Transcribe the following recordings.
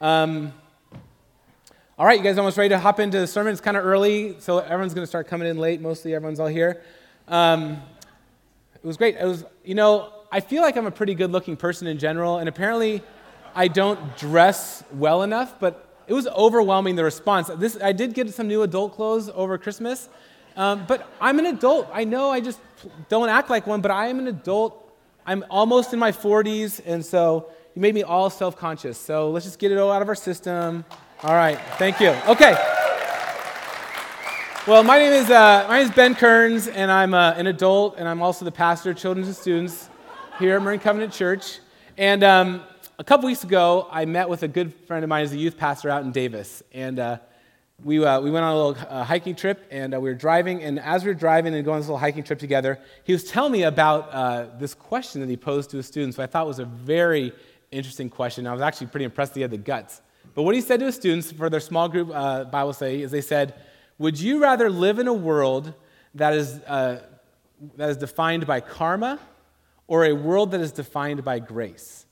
All right, you guys almost ready to hop into the sermon? It's kind of early, so everyone's going to start coming in late. Mostly everyone's all here. It was great. It was, you know, I feel like I'm a pretty good-looking person in general, and apparently I don't dress well enough, but it was overwhelming, the response. I did get some new adult clothes over Christmas, but I'm an adult. I know I just don't act like one, but I am an adult. I'm almost in my 40s, and so you made me all self-conscious. So let's just get it all out of our system. All right, thank you. Okay. Well, my name is Ben Kearns, and I'm an adult, and I'm also the pastor of Children and Students here at Marine Covenant Church. And a couple weeks ago, I met with a good friend of mine who's a youth pastor out in Davis, and we went on a little hiking trip, and we were driving. And as we were driving and going on this little hiking trip together, he was telling me about this question that he posed to his students, which I thought was a very interesting question. I was actually pretty impressed that he had the guts. But what he said to his students for their small group Bible study is they said, would you rather live in a world that is defined by karma or a world that is defined by grace?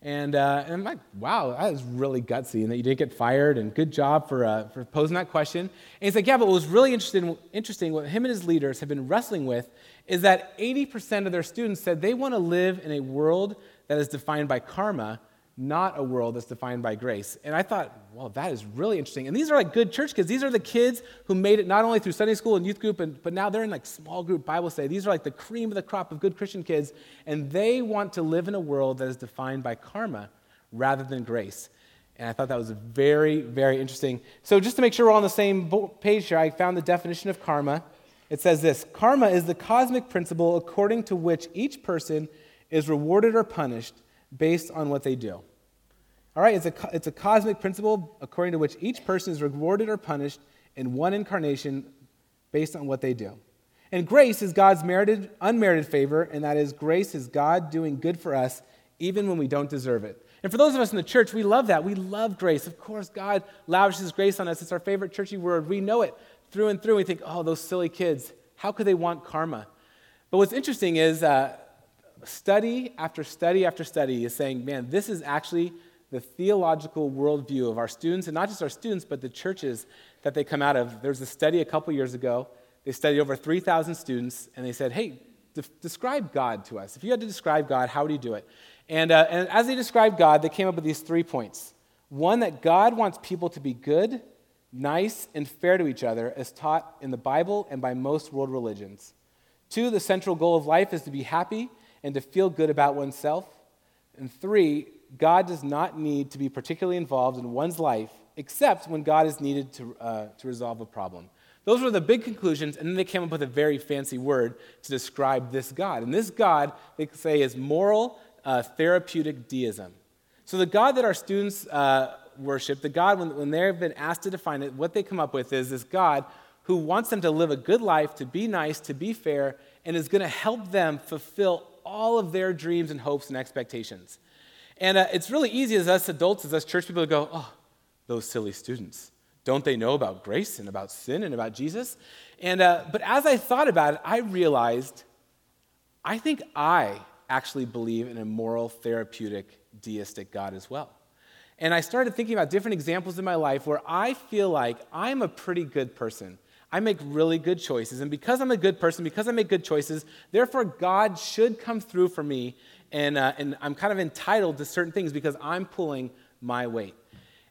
And I'm like, wow, that is really gutsy, and that you didn't get fired, and good job for posing that question. And he's like, yeah, but what was really interesting, what him and his leaders have been wrestling with, is that 80% of their students said they want to live in a world that is defined by karma, not a world that's defined by grace. And I thought, well, that is really interesting. And these are like good church kids. These are the kids who made it not only through Sunday school and youth group, but now they're in like small group Bible study. These are like the cream of the crop of good Christian kids, and they want to live in a world that is defined by karma rather than grace. And I thought that was very, very interesting. So just to make sure we're all on the same page here, I found the definition of karma. It says this: karma is the cosmic principle according to which each person is rewarded or punished based on what they do. All right, it's a cosmic principle according to which each person is rewarded or punished in one incarnation based on what they do. And grace is God's unmerited favor, and that is, grace is God doing good for us even when we don't deserve it. And for those of us in the church, we love that. We love grace. Of course, God lavishes grace on us. It's our favorite churchy word. We know it through and through. We think, oh, those silly kids, how could they want karma? But what's interesting is study after study after study is saying, man, this is actually the theological worldview of our students, and not just our students, but the churches that they come out of. There was a study a couple years ago. They studied over 3,000 students, and they said, hey, describe God to us. If you had to describe God, how would you do it? And as they described God, they came up with these 3 points. One, that God wants people to be good, nice, and fair to each other, as taught in the Bible and by most world religions. 2, the central goal of life is to be happy and to feel good about oneself. And 3, God does not need to be particularly involved in one's life, except when God is needed to resolve a problem. Those were the big conclusions, and then they came up with a very fancy word to describe this God. And this God, they say, is moral, therapeutic deism. So the God that our students worship, the God, when they've been asked to define it, what they come up with is this God who wants them to live a good life, to be nice, to be fair, and is going to help them fulfill all of their dreams and hopes and expectations. And it's really easy as us adults, as us church people, to go, oh, those silly students. Don't they know about grace and about sin and about Jesus? And but as I thought about it, I realized I think I actually believe in a moral, therapeutic, deistic God as well. And I started thinking about different examples in my life where I feel like I'm a pretty good person. I make really good choices, and because I'm a good person, because I make good choices, therefore God should come through for me, and I'm kind of entitled to certain things because I'm pulling my weight.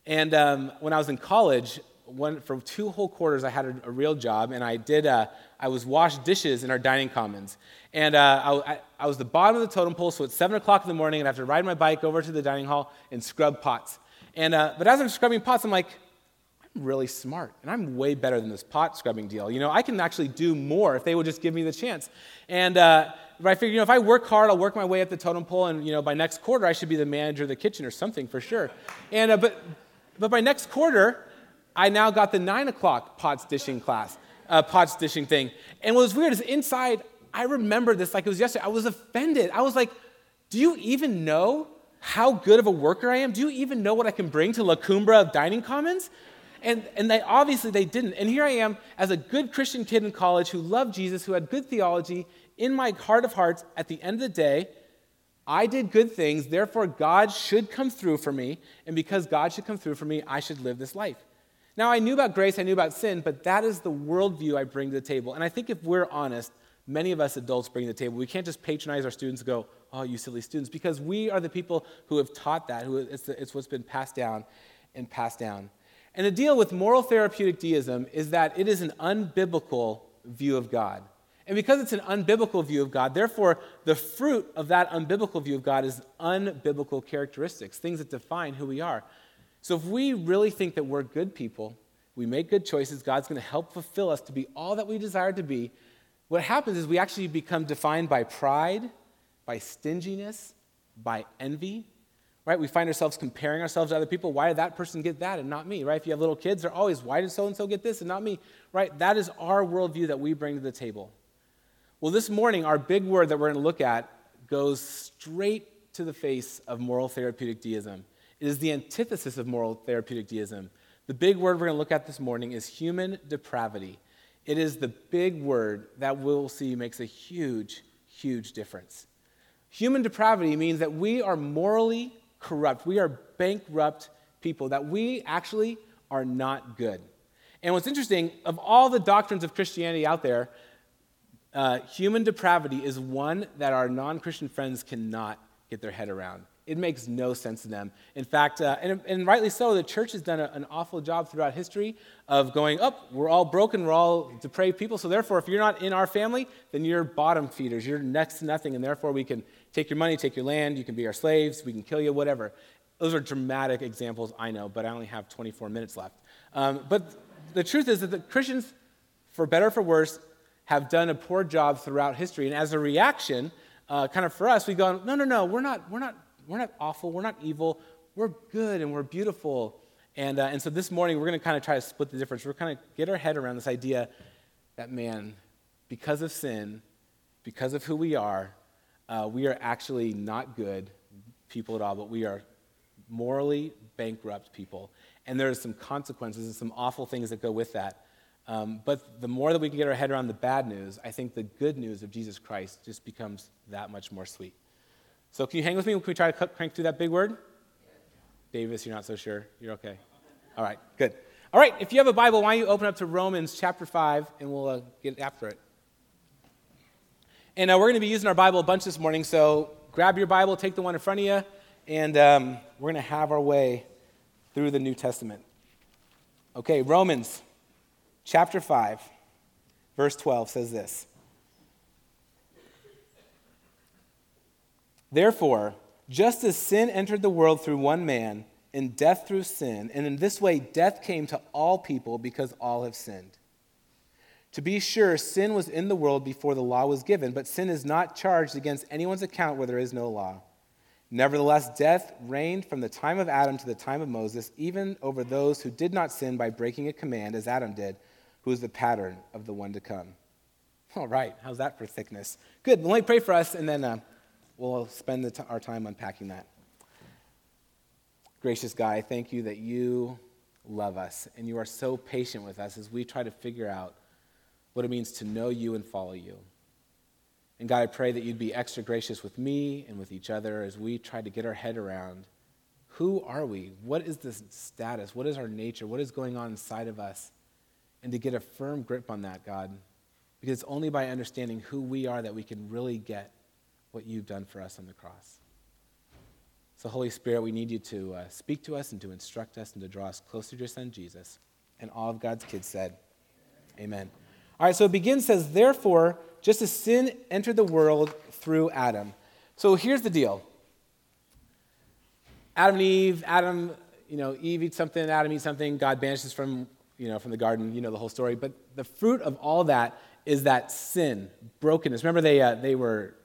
And when I was in college, for 2 whole quarters, I had a real job, and I was washed dishes in our dining commons. And I was the bottom of the totem pole, so it's 7 o'clock in the morning, and I have to ride my bike over to the dining hall and scrub pots. And but as I'm scrubbing pots, I'm like, really smart, and I'm way better than this pot scrubbing deal. You know, I can actually do more if they would just give me the chance. And but I figured, you know, if I work hard, I'll work my way up the totem pole, and, you know, by next quarter, I should be the manager of the kitchen or something for sure. And but by next quarter, I now got the 9 o'clock pots dishing thing. And what was weird is inside, I remember this like it was yesterday. I was offended. I was like, do you even know how good of a worker I am? Do you even know what I can bring to Lacumbra of Dining Commons? And they obviously didn't. And here I am as a good Christian kid in college who loved Jesus, who had good theology, in my heart of hearts, at the end of the day, I did good things, therefore God should come through for me, and because God should come through for me, I should live this life. Now, I knew about grace, I knew about sin, but that is the worldview I bring to the table. And I think if we're honest, many of us adults bring to the table. We can't just patronize our students and go, oh, you silly students, because we are the people who have taught that. It's what's been passed down and passed down. And the deal with moral therapeutic deism is that it is an unbiblical view of God. And because it's an unbiblical view of God, therefore, the fruit of that unbiblical view of God is unbiblical characteristics, things that define who we are. So if we really think that we're good people, we make good choices, God's going to help fulfill us to be all that we desire to be, what happens is we actually become defined by pride, by stinginess, by envy, right? We find ourselves comparing ourselves to other people. Why did that person get that and not me, right? If you have little kids, they're always, why did so-and-so get this and not me, right? That is our worldview that we bring to the table. Well, this morning, our big word that we're going to look at goes straight to the face of moral therapeutic deism. It is the antithesis of moral therapeutic deism. The big word we're going to look at this morning is human depravity. It is the big word that we'll see makes a huge, huge difference. Human depravity means that we are morally corrupt. We are bankrupt people, that we actually are not good. And what's interesting, of all the doctrines of Christianity out there, human depravity is one that our non-Christian friends cannot get their head around. It makes no sense to them. In fact, and rightly so, the church has done an awful job throughout history of going, oh, we're all broken, we're all depraved people, so therefore if you're not in our family, then you're bottom feeders, you're next to nothing, and therefore we can take your money, take your land, you can be our slaves, we can kill you, whatever. Those are dramatic examples, I know, but I only have 24 minutes left. But the truth is that the Christians, for better or for worse, have done a poor job throughout history, and as a reaction, kind of for us, we go, no, we're not awful. We're not evil. We're good and we're beautiful. And so this morning we're going to kind of try to split the difference. We're going to get our head around this idea that, man, because of sin, because of who we are actually not good people at all, but we are morally bankrupt people. And there are some consequences and some awful things that go with that. But the more that we can get our head around the bad news, I think the good news of Jesus Christ just becomes that much more sweet. So can you hang with me? Can we try to crank through that big word? Davis, you're not so sure. You're okay. All right, good. All right, if you have a Bible, why don't you open up to Romans chapter 5, and we'll get after it. And we're going to be using our Bible a bunch this morning, so grab your Bible, take the one in front of you, and we're going to have our way through the New Testament. Okay, Romans chapter 5, verse 12 says this. Therefore, just as sin entered the world through one man, and death through sin, and in this way death came to all people because all have sinned. To be sure, sin was in the world before the law was given, but sin is not charged against anyone's account where there is no law. Nevertheless, death reigned from the time of Adam to the time of Moses, even over those who did not sin by breaking a command, as Adam did, who is the pattern of the one to come. All right, how's that for thickness? Good, well, let me pray for us, and then we'll spend our time unpacking that. Gracious God, I thank you that you love us and you are so patient with us as we try to figure out what it means to know you and follow you. And God, I pray that you'd be extra gracious with me and with each other as we try to get our head around who are we? What is this status? What is our nature? What is going on inside of us? And to get a firm grip on that, God, because it's only by understanding who we are that we can really get what you've done for us on the cross. So Holy Spirit, we need you to speak to us and to instruct us and to draw us closer to your son, Jesus. And all of God's kids said, amen. All right, so it begins, says, therefore, just as sin entered the world through Adam. So here's the deal. Adam and Eve, Eve eats something, Adam eats something, God banishes from the garden, the whole story. But the fruit of all that is that sin, brokenness. Remember they were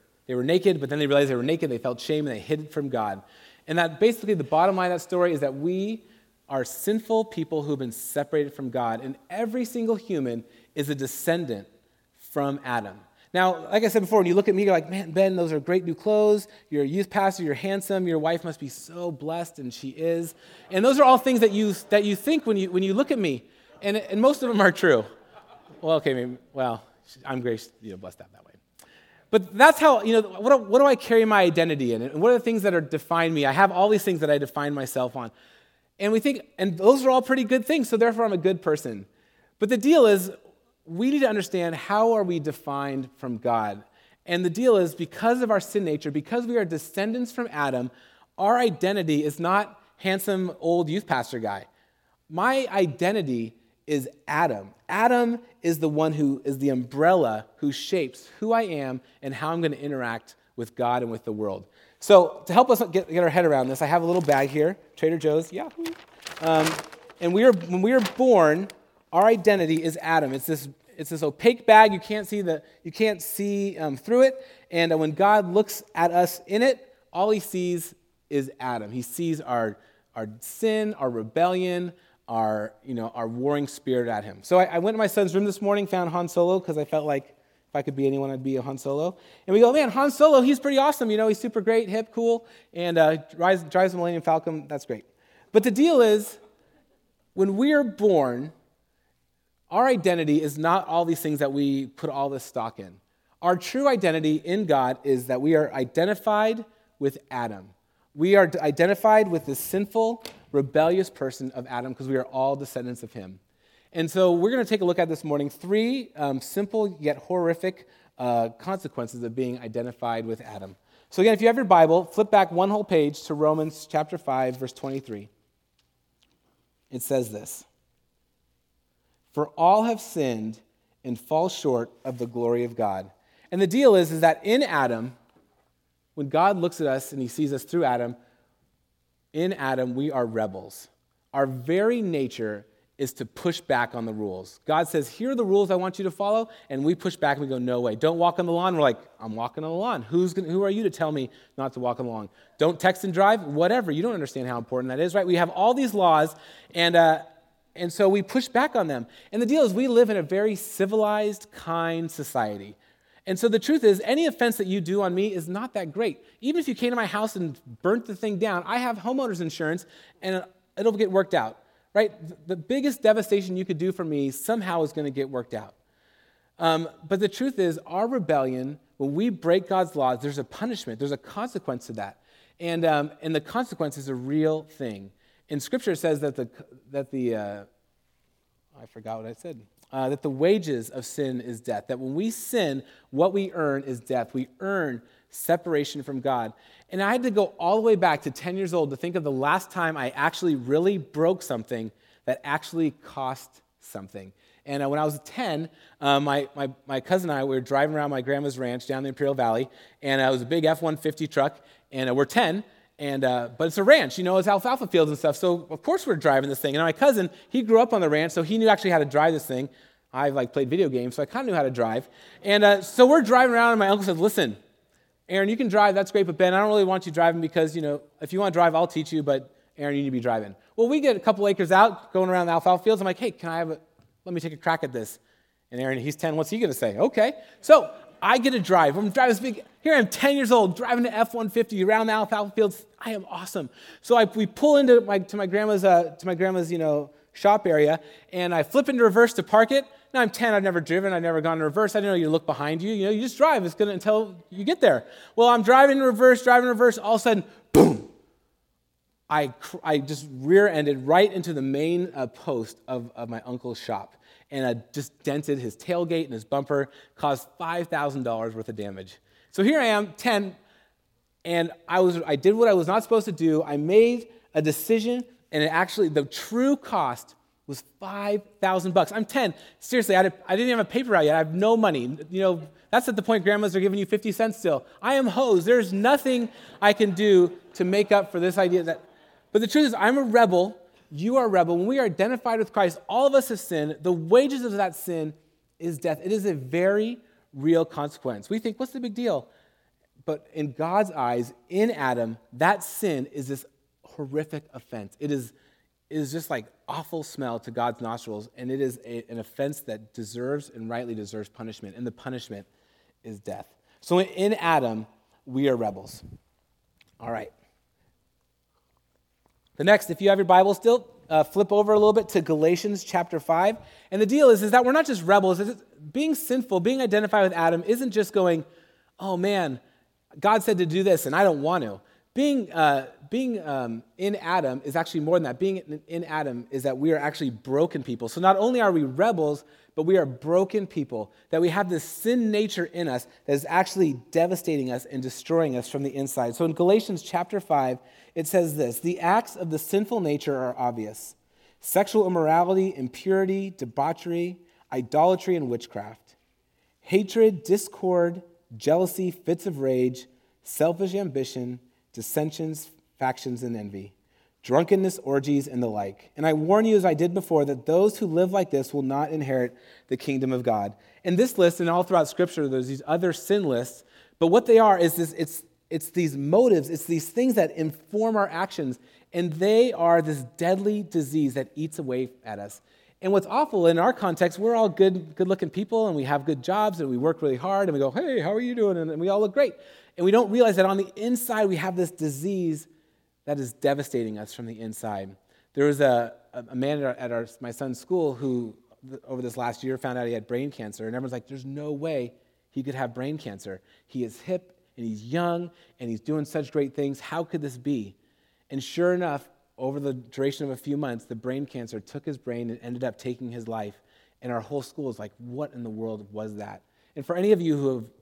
naked, but then they realized they were naked, they felt shame, and they hid from God. And that basically the bottom line of that story is that we are sinful people who've been separated from God, and every single human is a descendant from Adam. Now, like I said before, when you look at me, you're like, man, Ben, those are great new clothes, you're a youth pastor, you're handsome, your wife must be so blessed, and she is. And those are all things that you think when you look at me, and most of them are true. Well, okay, maybe, I'm gracious, blessed that way. But that's how, what do I carry my identity in? And what are the things that are define me? I have all these things that I define myself on. And we think, and those are all pretty good things, so therefore I'm a good person. But the deal is, we need to understand how are we defined from God. And the deal is, because of our sin nature, because we are descendants from Adam, our identity is not handsome old youth pastor guy. My identity is Adam. Adam is the one who is the umbrella who shapes who I am and how I'm going to interact with God and with the world. So to help us get our head around this, I have a little bag here, Trader Joe's, yahoo. And when we are born, our identity is Adam. It's this opaque bag. You can't see through it. And when God looks at us in it, all he sees is Adam. He sees our sin, our rebellion, our warring spirit at him. So I went to my son's room this morning, found Han Solo, because I felt like if I could be anyone, I'd be a Han Solo. And we go, man, Han Solo, he's pretty awesome. He's super great, hip, cool, and drives the Millennium Falcon. That's great. But the deal is, when we are born, our identity is not all these things that we put all this stock in. Our true identity in God is that we are identified with Adam. We are identified with this sinful, rebellious person of Adam because we are all descendants of him. And so we're going to take a look at this morning three simple yet horrific consequences of being identified with Adam. So again, if you have your Bible, flip back one whole page to Romans chapter 5, verse 23. It says this: "For all have sinned and fall short of the glory of God." And the deal is that in Adam, when God looks at us and he sees us through Adam, in Adam we are rebels. Our very nature is to push back on the rules. God says, here are the rules I want you to follow, and we push back and we go, no way. Don't walk on the lawn. We're like, I'm walking on the lawn. Who are you to tell me not to walk on the lawn? Don't text and drive, whatever. You don't understand how important that is, right? We have all these laws, and so we push back on them. And the deal is, we live in a very civilized, kind society. And so the truth is, any offense that you do on me is not that great. Even if you came to my house and burnt the thing down, I have homeowner's insurance, and it'll get worked out, right? The biggest devastation you could do for me somehow is going to get worked out. But the truth is, our rebellion, when we break God's laws, there's a punishment. There's a consequence to that. And the consequence is a real thing. And Scripture says that the wages of sin is death. That when we sin, what we earn is death. We earn separation from God. And I had to go all the way back to 10 years old to think of the last time I actually really broke something that actually cost something. And when I was 10, my cousin and I, we were driving around my grandma's ranch down the Imperial Valley, and it was a big F-150 truck, and we're 10, but it's a ranch, it's alfalfa fields and stuff. So of course we're driving this thing. And my cousin, he grew up on the ranch, so he knew actually how to drive this thing. I've played video games, so I kind of knew how to drive. And so we're driving around, and my uncle said, "Listen, Aaron, you can drive. That's great, but Ben, I don't really want you driving because if you want to drive, I'll teach you. But Aaron, you need to be driving." Well, we get a couple acres out, going around the alfalfa fields. I'm like, "Hey, let me take a crack at this." And Aaron, he's 10. What's he gonna say? Okay, so I get to drive. I'm driving this big. Here I am, 10 years old, driving an F-150 around the alfalfa fields. I am awesome. So we pull into my grandma's shop area, and I flip into reverse to park it. Now I'm 10. I've never driven. I've never gone in reverse. I didn't know you look behind you. You just drive. It's gonna until you get there. Well, I'm driving in reverse. All of a sudden, boom! I just rear-ended right into the main post of my uncle's shop, and I just dented his tailgate and his bumper, caused $5,000 worth of damage. So here I am, 10, and I did what I was not supposed to do. I made a decision, and the true cost was $5,000. I'm 10. Seriously, I didn't have a paper route yet. I have no money. That's at the point grandmas are giving you 50 cents still. I am hosed. There's nothing I can do to make up for this idea that. But the truth is, I'm a rebel. You are a rebel. When we are identified with Christ, all of us have sinned. The wages of that sin is death. It is a very real consequence. We think, what's the big deal? But in God's eyes, in Adam, that sin is this horrific offense. It is just like awful smell to God's nostrils, and it is an offense that deserves and rightly deserves punishment, and the punishment is death. So in Adam, we are rebels. All right. The next, if you have your Bible still, flip over a little bit to Galatians chapter 5. And the deal is that we're not just rebels. Being sinful, being identified with Adam isn't just going, oh man, God said to do this and I don't want to. Being in Adam is actually more than that. Being in Adam is that we are actually broken people. So not only are we rebels, but we are broken people, that we have this sin nature in us that is actually devastating us and destroying us from the inside. So in Galatians chapter 5, it says this: the acts of the sinful nature are obvious. Sexual immorality, impurity, debauchery, idolatry, and witchcraft. Hatred, discord, jealousy, fits of rage, selfish ambition, dissensions, factions, and envy, drunkenness, orgies, and the like. And I warn you, as I did before, that those who live like this will not inherit the kingdom of God. And this list, and all throughout Scripture, there's these other sin lists, but what they are is this: it's these motives, it's these things that inform our actions, and they are this deadly disease that eats away at us. And what's awful in our context, we're all good-looking people, and we have good jobs, and we work really hard, and we go, hey, how are you doing? And we all look great. And we don't realize that on the inside, we have this disease that is devastating us from the inside. There was a man at my son's school who, over this last year, found out he had brain cancer. And everyone's like, there's no way he could have brain cancer. He is hip, and he's young, and he's doing such great things. How could this be? And sure enough, over the duration of a few months, the brain cancer took his brain and ended up taking his life. And our whole school is like, what in the world was that? And for any of you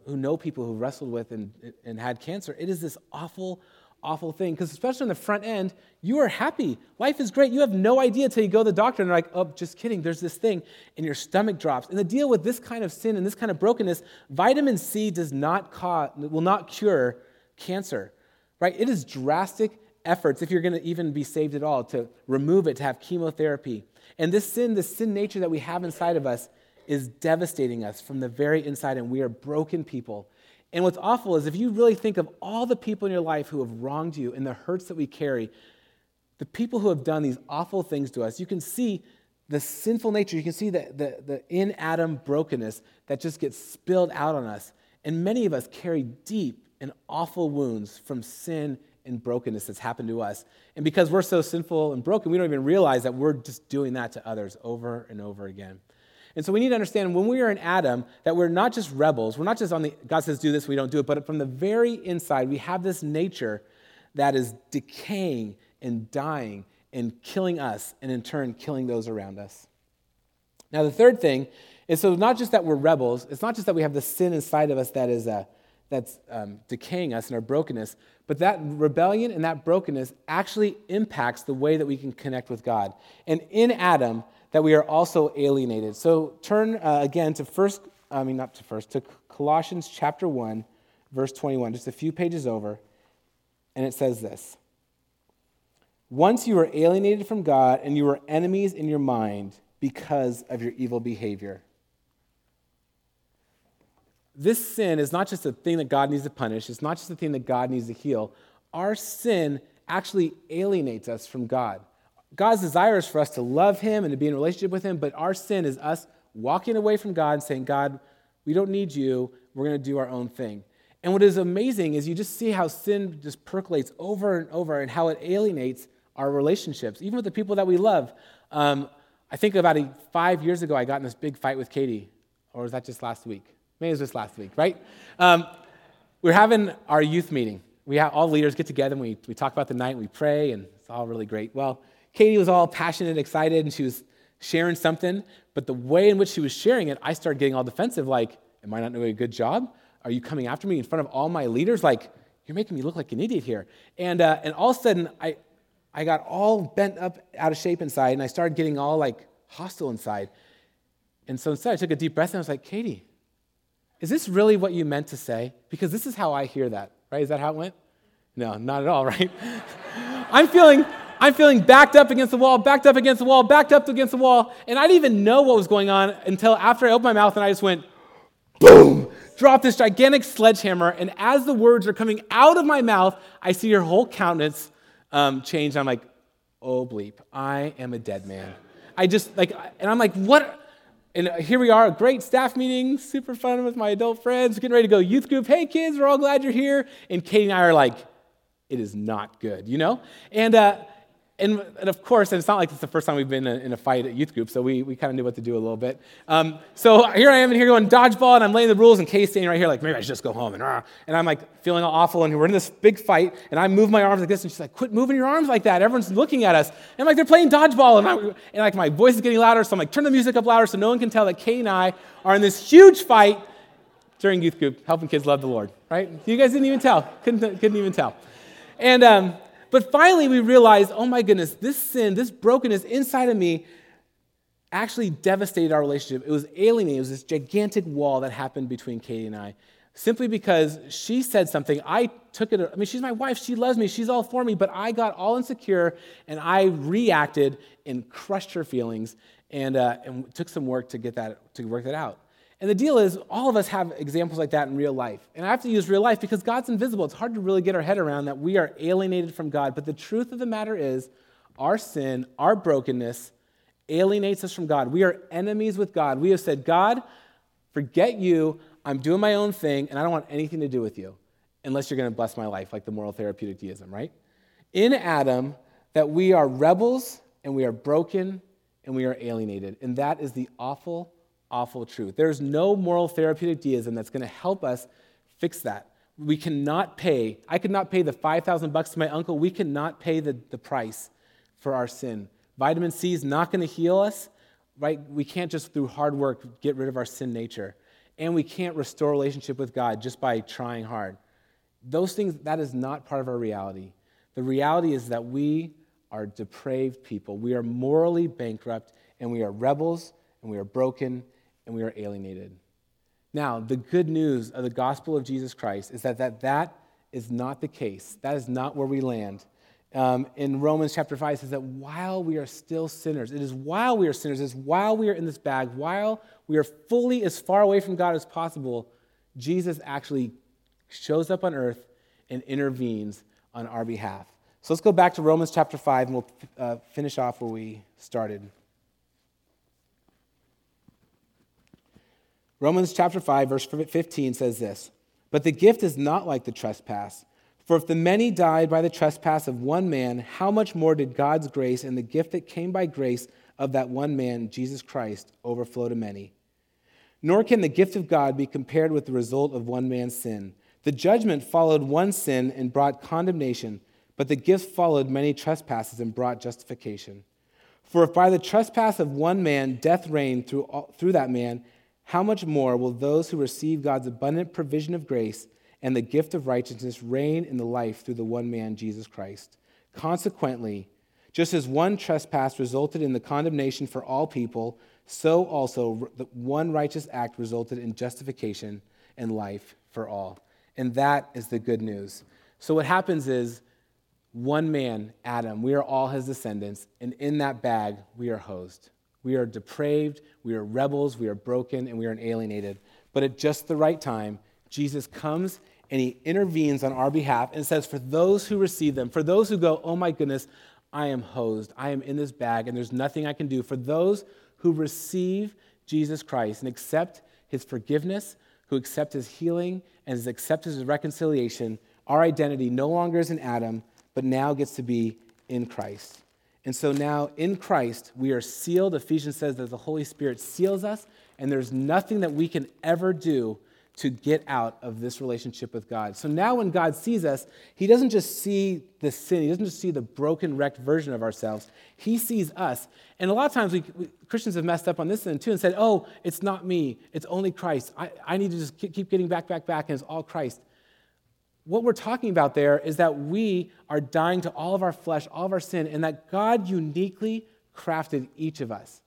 who know people who wrestled with and had cancer, it is this awful, awful thing. Because especially on the front end, you are happy. Life is great. You have no idea until you go to the doctor and they're like, oh, just kidding, there's this thing. And your stomach drops. And the deal with this kind of sin and this kind of brokenness, vitamin C will not cure cancer, right? It is drastic efforts, if you're going to even be saved at all, to remove it, to have chemotherapy. And this sin nature that we have inside of us is devastating us from the very inside, and we are broken people. And what's awful is if you really think of all the people in your life who have wronged you and the hurts that we carry, the people who have done these awful things to us, you can see the sinful nature, you can see the in Adam brokenness that just gets spilled out on us. And many of us carry deep and awful wounds from sin and brokenness that's happened to us. And because we're so sinful and broken, we don't even realize that we're just doing that to others over and over again. And so we need to understand when we are in Adam that we're not just rebels. We're not just God says do this, we don't do it. But from the very inside, we have this nature that is decaying and dying and killing us and in turn killing those around us. Now the third thing is, so not just that we're rebels. It's not just that we have the sin inside of us that is that's decaying us and our brokenness, but that rebellion and that brokenness actually impacts the way that we can connect with God. And in Adam, that we are also alienated. So turn again to Colossians chapter 1, verse 21, just a few pages over, and it says this: once you were alienated from God and you were enemies in your mind because of your evil behavior. This sin is not just a thing that God needs to punish. It's not just a thing that God needs to heal. Our sin actually alienates us from God. God's desire is for us to love him and to be in a relationship with him, but our sin is us walking away from God and saying, God, we don't need you. We're going to do our own thing. And what is amazing is you just see how sin just percolates over and over and how it alienates our relationships, even with the people that we love. I think about 5 years ago, I got in this big fight with Katie, or was that just last week? Maybe it was just last week, right? We're having our youth meeting. We have all leaders get together and we talk about the night and we pray, and it's all really great. Well, Katie was all passionate and excited and she was sharing something, but the way in which she was sharing it, I started getting all defensive, like, am I not doing a good job? Are you coming after me in front of all my leaders? Like, you're making me look like an idiot here. And all of a sudden, I got all bent up, out of shape inside, and I started getting all like hostile inside. And so instead I took a deep breath and I was like, Katie, is this really what you meant to say? Because this is how I hear that, right? Is that how it went? No, not at all, right? I'm feeling backed up against the wall, and I didn't even know what was going on until after I opened my mouth and I just went, boom, dropped this gigantic sledgehammer, and as the words are coming out of my mouth, I see your whole countenance change, and I'm like, oh bleep, I am a dead man. I'm like, what? And here we are, a great staff meeting, super fun with my adult friends, getting ready to go youth group. Hey, kids, we're all glad you're here. And Katie and I are like, it is not good, you know? And And of course, and it's not like it's the first time we've been in a fight at youth group, so we kind of knew what to do a little bit. So here I am in here going dodgeball, and I'm laying the rules, and Katie's standing right here like, maybe I should just go home, and I'm like feeling all awful, and we're in this big fight, and I move my arms like this, and she's like, quit moving your arms like that. Everyone's looking at us. And I'm like, they're playing dodgeball, and like my voice is getting louder, so I'm like, turn the music up louder so no one can tell that Katie and I are in this huge fight during youth group, helping kids love the Lord, right? You guys didn't even tell. Couldn't even tell. And but finally, we realized, oh my goodness, this sin, this brokenness inside of me actually devastated our relationship. It was alienating. It was this gigantic wall that happened between Katie and I, simply because she said something. I took it. I mean, she's my wife. She loves me. She's all for me. But I got all insecure, and I reacted and crushed her feelings, and took some work to work that out. And the deal is, all of us have examples like that in real life. And I have to use real life because God's invisible. It's hard to really get our head around that we are alienated from God. But the truth of the matter is, our sin, our brokenness, alienates us from God. We are enemies with God. We have said, God, forget you. I'm doing my own thing, and I don't want anything to do with you unless you're going to bless my life, like the moral therapeutic deism, right? In Adam, that we are rebels, and we are broken, and we are alienated. And that is the awful truth. There's no moral therapeutic deism that's going to help us fix that. I could not pay the $5,000 to my uncle. We cannot pay the price for our sin. Vitamin C is not going to heal us, right? We can't just through hard work get rid of our sin nature. And we can't restore relationship with God just by trying hard. Those things, that is not part of our reality. The reality is that we are depraved people. We are morally bankrupt, and we are rebels, and we are broken, and we are alienated. Now, the good news of the gospel of Jesus Christ is that is not the case. That is not where we land. In Romans chapter 5, it says that while we are still sinners, it is while we are in this bag, while we are fully as far away from God as possible, Jesus actually shows up on earth and intervenes on our behalf. So let's go back to Romans chapter 5, and we'll finish off where we started. Romans chapter 5, verse 15 says this, "But the gift is not like the trespass. For if the many died by the trespass of one man, how much more did God's grace and the gift that came by grace of that one man, Jesus Christ, overflow to many? Nor can the gift of God be compared with the result of one man's sin. The judgment followed one sin and brought condemnation, but the gift followed many trespasses and brought justification. For if by the trespass of one man death reigned through that man, how much more will those who receive God's abundant provision of grace and the gift of righteousness reign in the life through the one man, Jesus Christ? Consequently, just as one trespass resulted in the condemnation for all people, so also the one righteous act resulted in justification and life for all." And that is the good news. So what happens is, one man, Adam, we are all his descendants, and in that bag, we are hosed. We are depraved, we are rebels, we are broken, and we are alienated. But at just the right time, Jesus comes and he intervenes on our behalf and says, for those who receive them, for those who go, oh my goodness, I am hosed, I am in this bag, and there's nothing I can do. For those who receive Jesus Christ and accept his forgiveness, who accept his healing, and accept his reconciliation, our identity no longer is in Adam, but now gets to be in Christ. And so now in Christ, we are sealed. Ephesians says that the Holy Spirit seals us, and there's nothing that we can ever do to get out of this relationship with God. So now when God sees us, he doesn't just see the sin. He doesn't just see the broken, wrecked version of ourselves. He sees us. And a lot of times we Christians have messed up on this end too and said, oh, it's not me. It's only Christ. I need to just keep getting back, and it's all Christ. What we're talking about there is that we are dying to all of our flesh, all of our sin, and that God uniquely crafted each of us.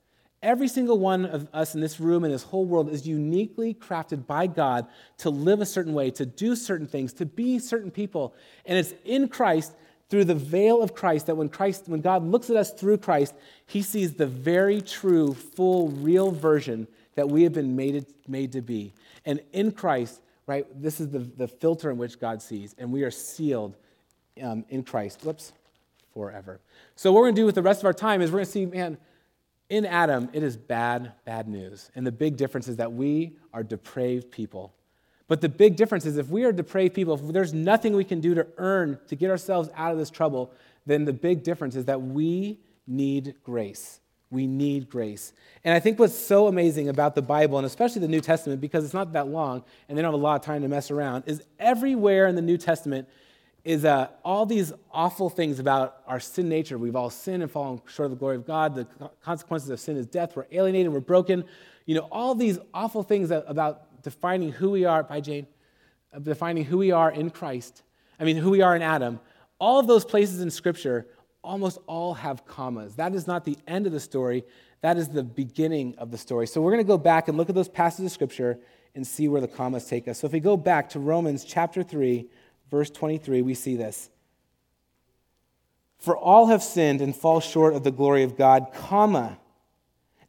Every single one of us in this room and this whole world is uniquely crafted by God to live a certain way, to do certain things, to be certain people. And it's in Christ, through the veil of Christ, that when God looks at us through Christ, he sees the very true, full, real version that we have been made to be. And in Christ, right? This is the filter in which God sees, and we are sealed in Christ forever. So what we're going to do with the rest of our time is we're going to see, in Adam, it is bad news. And the big difference is that we are depraved people. But the big difference is if we are depraved people, if there's nothing we can do to get ourselves out of this trouble, then the big difference is that we need grace. We need grace. And I think what's so amazing about the Bible, and especially the New Testament, because it's not that long and they don't have a lot of time to mess around, is everywhere in the New Testament is all these awful things about our sin nature. We've all sinned and fallen short of the glory of God. The consequences of sin is death. We're alienated. We're broken. You know, all these awful things about defining who we are, by Jane, defining who we are in Christ. I mean, who we are in Adam. All of those places in Scripture almost all have commas. That is not the end of the story. That is the beginning of the story. So we're going to go back and look at those passages of Scripture and see where the commas take us. So if we go back to Romans chapter 3, verse 23, we see this. For all have sinned and fall short of the glory of God, comma,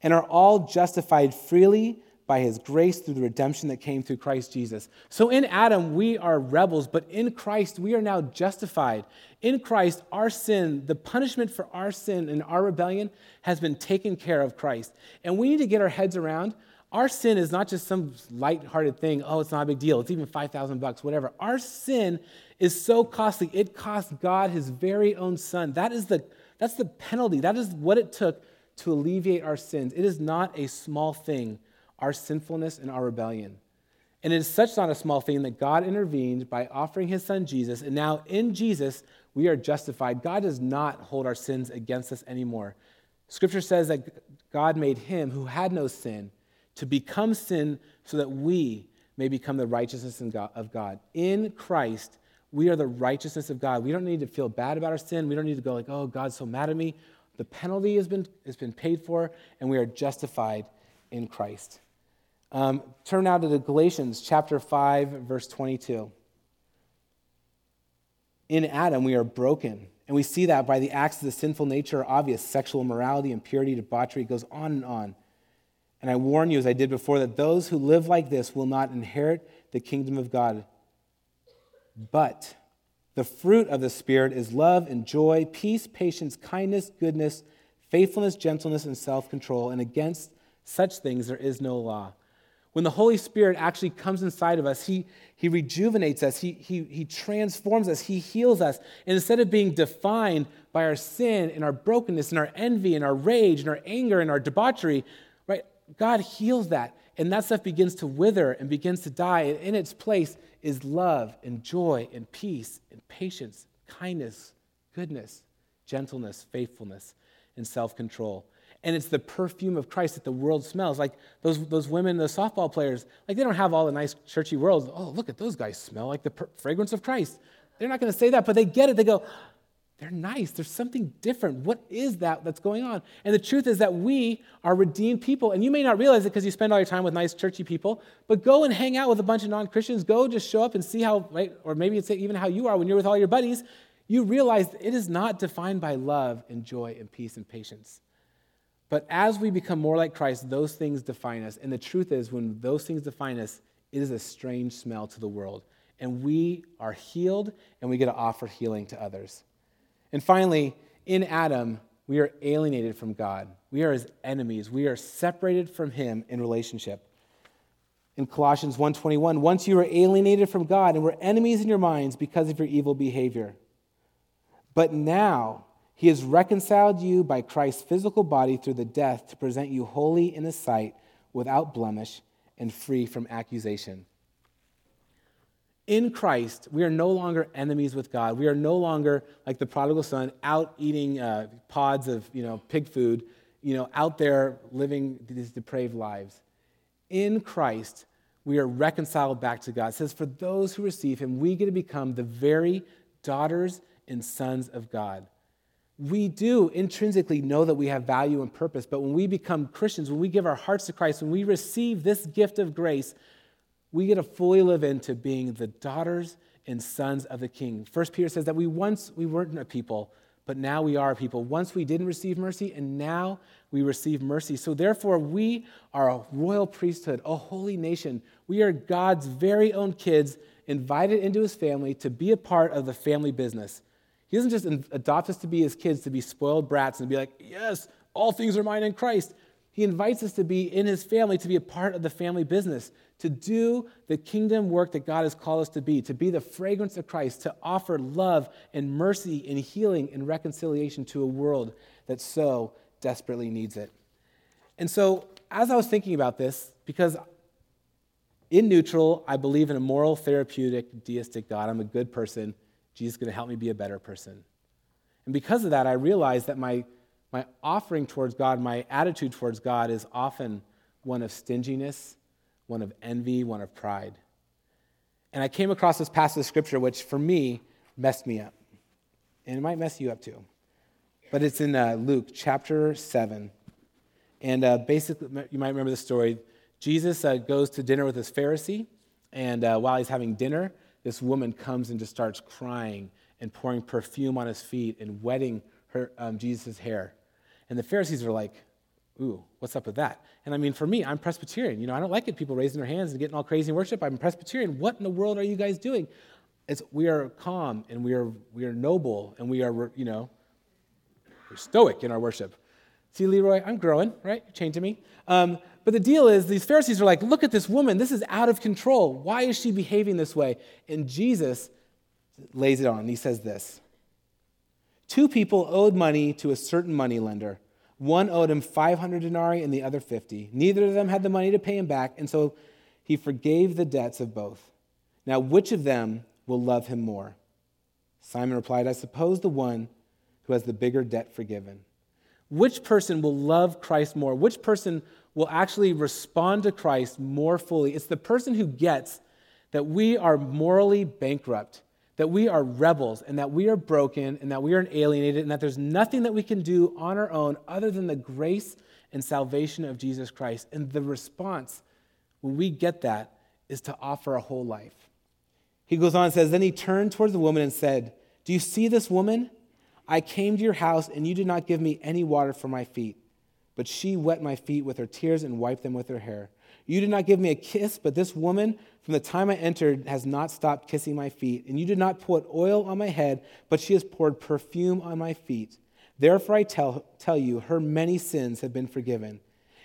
and are all justified freely by his grace through the redemption that came through Christ Jesus. So in Adam, we are rebels, but in Christ, we are now justified. In Christ, our sin, the punishment for our sin and our rebellion has been taken care of Christ. And we need to get our heads around our sin is not just some lighthearted thing. Oh, it's not a big deal. It's even $5,000, whatever. Our sin is so costly. It cost God his very own son. That's the penalty. That is what it took to alleviate our sins. It is not a small thing, our sinfulness and our rebellion. And it is such not a small thing that God intervened by offering his son Jesus. And now in Jesus, we are justified. God does not hold our sins against us anymore. Scripture says that God made him who had no sin to become sin so that we may become the righteousness of God. In Christ, we are the righteousness of God. We don't need to feel bad about our sin. We don't need to go like, oh, God's so mad at me. The penalty has been paid for, and we are justified in Christ. Turn now to the Galatians chapter 5, verse 22. In Adam, we are broken, and we see that by the acts of the sinful nature, obvious sexual immorality, impurity, debauchery. It goes on and on. And I warn you, as I did before, that those who live like this will not inherit the kingdom of God. But the fruit of the Spirit is love and joy, peace, patience, kindness, goodness, faithfulness, gentleness, and self-control. And against such things there is no law. When the Holy Spirit actually comes inside of us, he rejuvenates us, he transforms us, he heals us. And instead of being defined by our sin and our brokenness and our envy and our rage and our anger and our debauchery, God heals that, and that stuff begins to wither and begins to die, and in its place is love and joy and peace and patience, kindness, goodness, gentleness, faithfulness, and self-control. And it's the perfume of Christ that the world smells. Like those women, those softball players, like they don't have all the nice churchy words. Oh, look at those guys smell like the fragrance of Christ. They're not going to say that, but they get it. They go, they're nice. There's something different. What is that that's going on? And the truth is that we are redeemed people. And you may not realize it because you spend all your time with nice churchy people, but go and hang out with a bunch of non-Christians. Go just show up and see how, right? Or maybe it's even how you are when you're with all your buddies. You realize it is not defined by love and joy and peace and patience. But as we become more like Christ, those things define us. And the truth is when those things define us, it is a strange smell to the world. And we are healed and we get to offer healing to others. And finally, in Adam, we are alienated from God. We are his enemies. We are separated from him in relationship. In Colossians 1:21, once you were alienated from God and were enemies in your minds because of your evil behavior. But now he has reconciled you by Christ's physical body through the death to present you holy in his sight, without blemish and free from accusation. In Christ, we are no longer enemies with God. We are no longer like the prodigal son out eating pods of pig food, out there living these depraved lives. In Christ, we are reconciled back to God. It says, for those who receive him, we get to become the very daughters and sons of God. We do intrinsically know that we have value and purpose, but when we become Christians, when we give our hearts to Christ, when we receive this gift of grace, we get to fully live into being the daughters and sons of the King. 1 Peter says that we weren't a people, but now we are a people. Once we didn't receive mercy, and now we receive mercy. So therefore, we are a royal priesthood, a holy nation. We are God's very own kids, invited into his family to be a part of the family business. He doesn't just adopt us to be his kids, to be spoiled brats and be like, yes, all things are mine in Christ. He invites us to be in his family, to be a part of the family business, to do the kingdom work that God has called us to be the fragrance of Christ, to offer love and mercy and healing and reconciliation to a world that so desperately needs it. And so as I was thinking about this, because in neutral, I believe in a moral, therapeutic, deistic God. I'm a good person. Jesus is going to help me be a better person. And because of that, I realized that my offering towards God, my attitude towards God is often one of stinginess, one of envy, one of pride. And I came across this passage of Scripture, which for me messed me up. And it might mess you up too. But it's in Luke chapter 7. And basically, you might remember the story. Jesus goes to dinner with this Pharisee. And while he's having dinner, this woman comes and just starts crying and pouring perfume on his feet and wetting her, Jesus' hair. And the Pharisees are like, ooh, what's up with that? And I mean, for me, I'm Presbyterian. You know, I don't like it, people raising their hands and getting all crazy in worship. I'm Presbyterian. What in the world are you guys doing? We are calm, and we are noble, and we are, you know, we're stoic in our worship. See, Leroy, I'm growing, right? You're changing me. But the deal is, these Pharisees are like, look at this woman. This is out of control. Why is she behaving this way? And Jesus lays it on. He says this. 2 people owed money to a certain moneylender. One owed him 500 denarii and the other 50. Neither of them had the money to pay him back, and so he forgave the debts of both. Now, which of them will love him more? Simon replied, I suppose the one who has the bigger debt forgiven. Which person will love Christ more? Which person will actually respond to Christ more fully? It's the person who gets that we are morally bankrupt, that we are rebels, and that we are broken, and that we are alienated, and that there's nothing that we can do on our own other than the grace and salvation of Jesus Christ. And the response, when we get that, is to offer our whole life. He goes on and says, then he turned towards the woman and said, do you see this woman? I came to your house, and you did not give me any water for my feet, but she wet my feet with her tears and wiped them with her hair. You did not give me a kiss, but this woman, from the time I entered, has not stopped kissing my feet. And you did not put oil on my head, but she has poured perfume on my feet. Therefore I tell you, her many sins have been forgiven,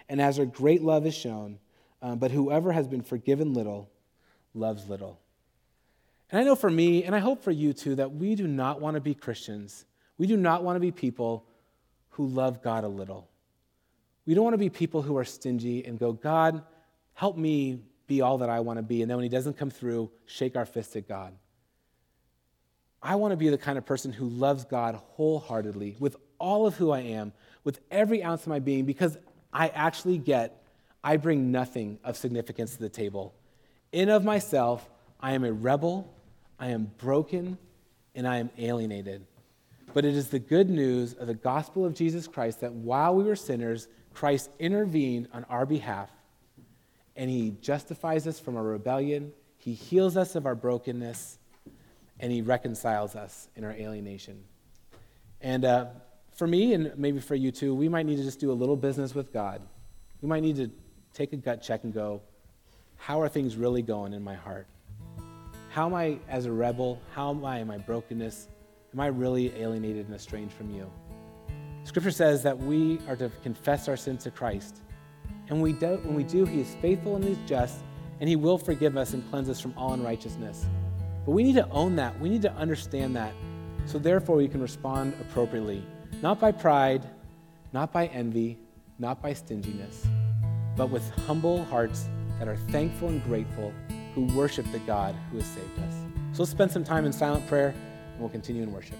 and as her great love is shown, but whoever has been forgiven little loves little. And I know for me, and I hope for you too, that we do not want to be Christians. We do not want to be people who love God a little. We don't want to be people who are stingy and go, God, help me be all that I want to be. And then when he doesn't come through, shake our fist at God. I want to be the kind of person who loves God wholeheartedly, with all of who I am, with every ounce of my being, because I bring nothing of significance to the table. In of myself, I am a rebel, I am broken, and I am alienated. But it is the good news of the gospel of Jesus Christ that while we were sinners, Christ intervened on our behalf. And he justifies us from our rebellion, he heals us of our brokenness, and he reconciles us in our alienation. And for me, and maybe for you too, we might need to just do a little business with God. We might need to take a gut check and go, how are things really going in my heart? How am I as a rebel? How am I in my brokenness? Am I really alienated and estranged from you? Scripture says that we are to confess our sins to Christ. And when we do, he is faithful and he is just, and he will forgive us and cleanse us from all unrighteousness. But we need to own that. We need to understand that. So therefore, we can respond appropriately, not by pride, not by envy, not by stinginess, but with humble hearts that are thankful and grateful, who worship the God who has saved us. So let's spend some time in silent prayer, and we'll continue in worship.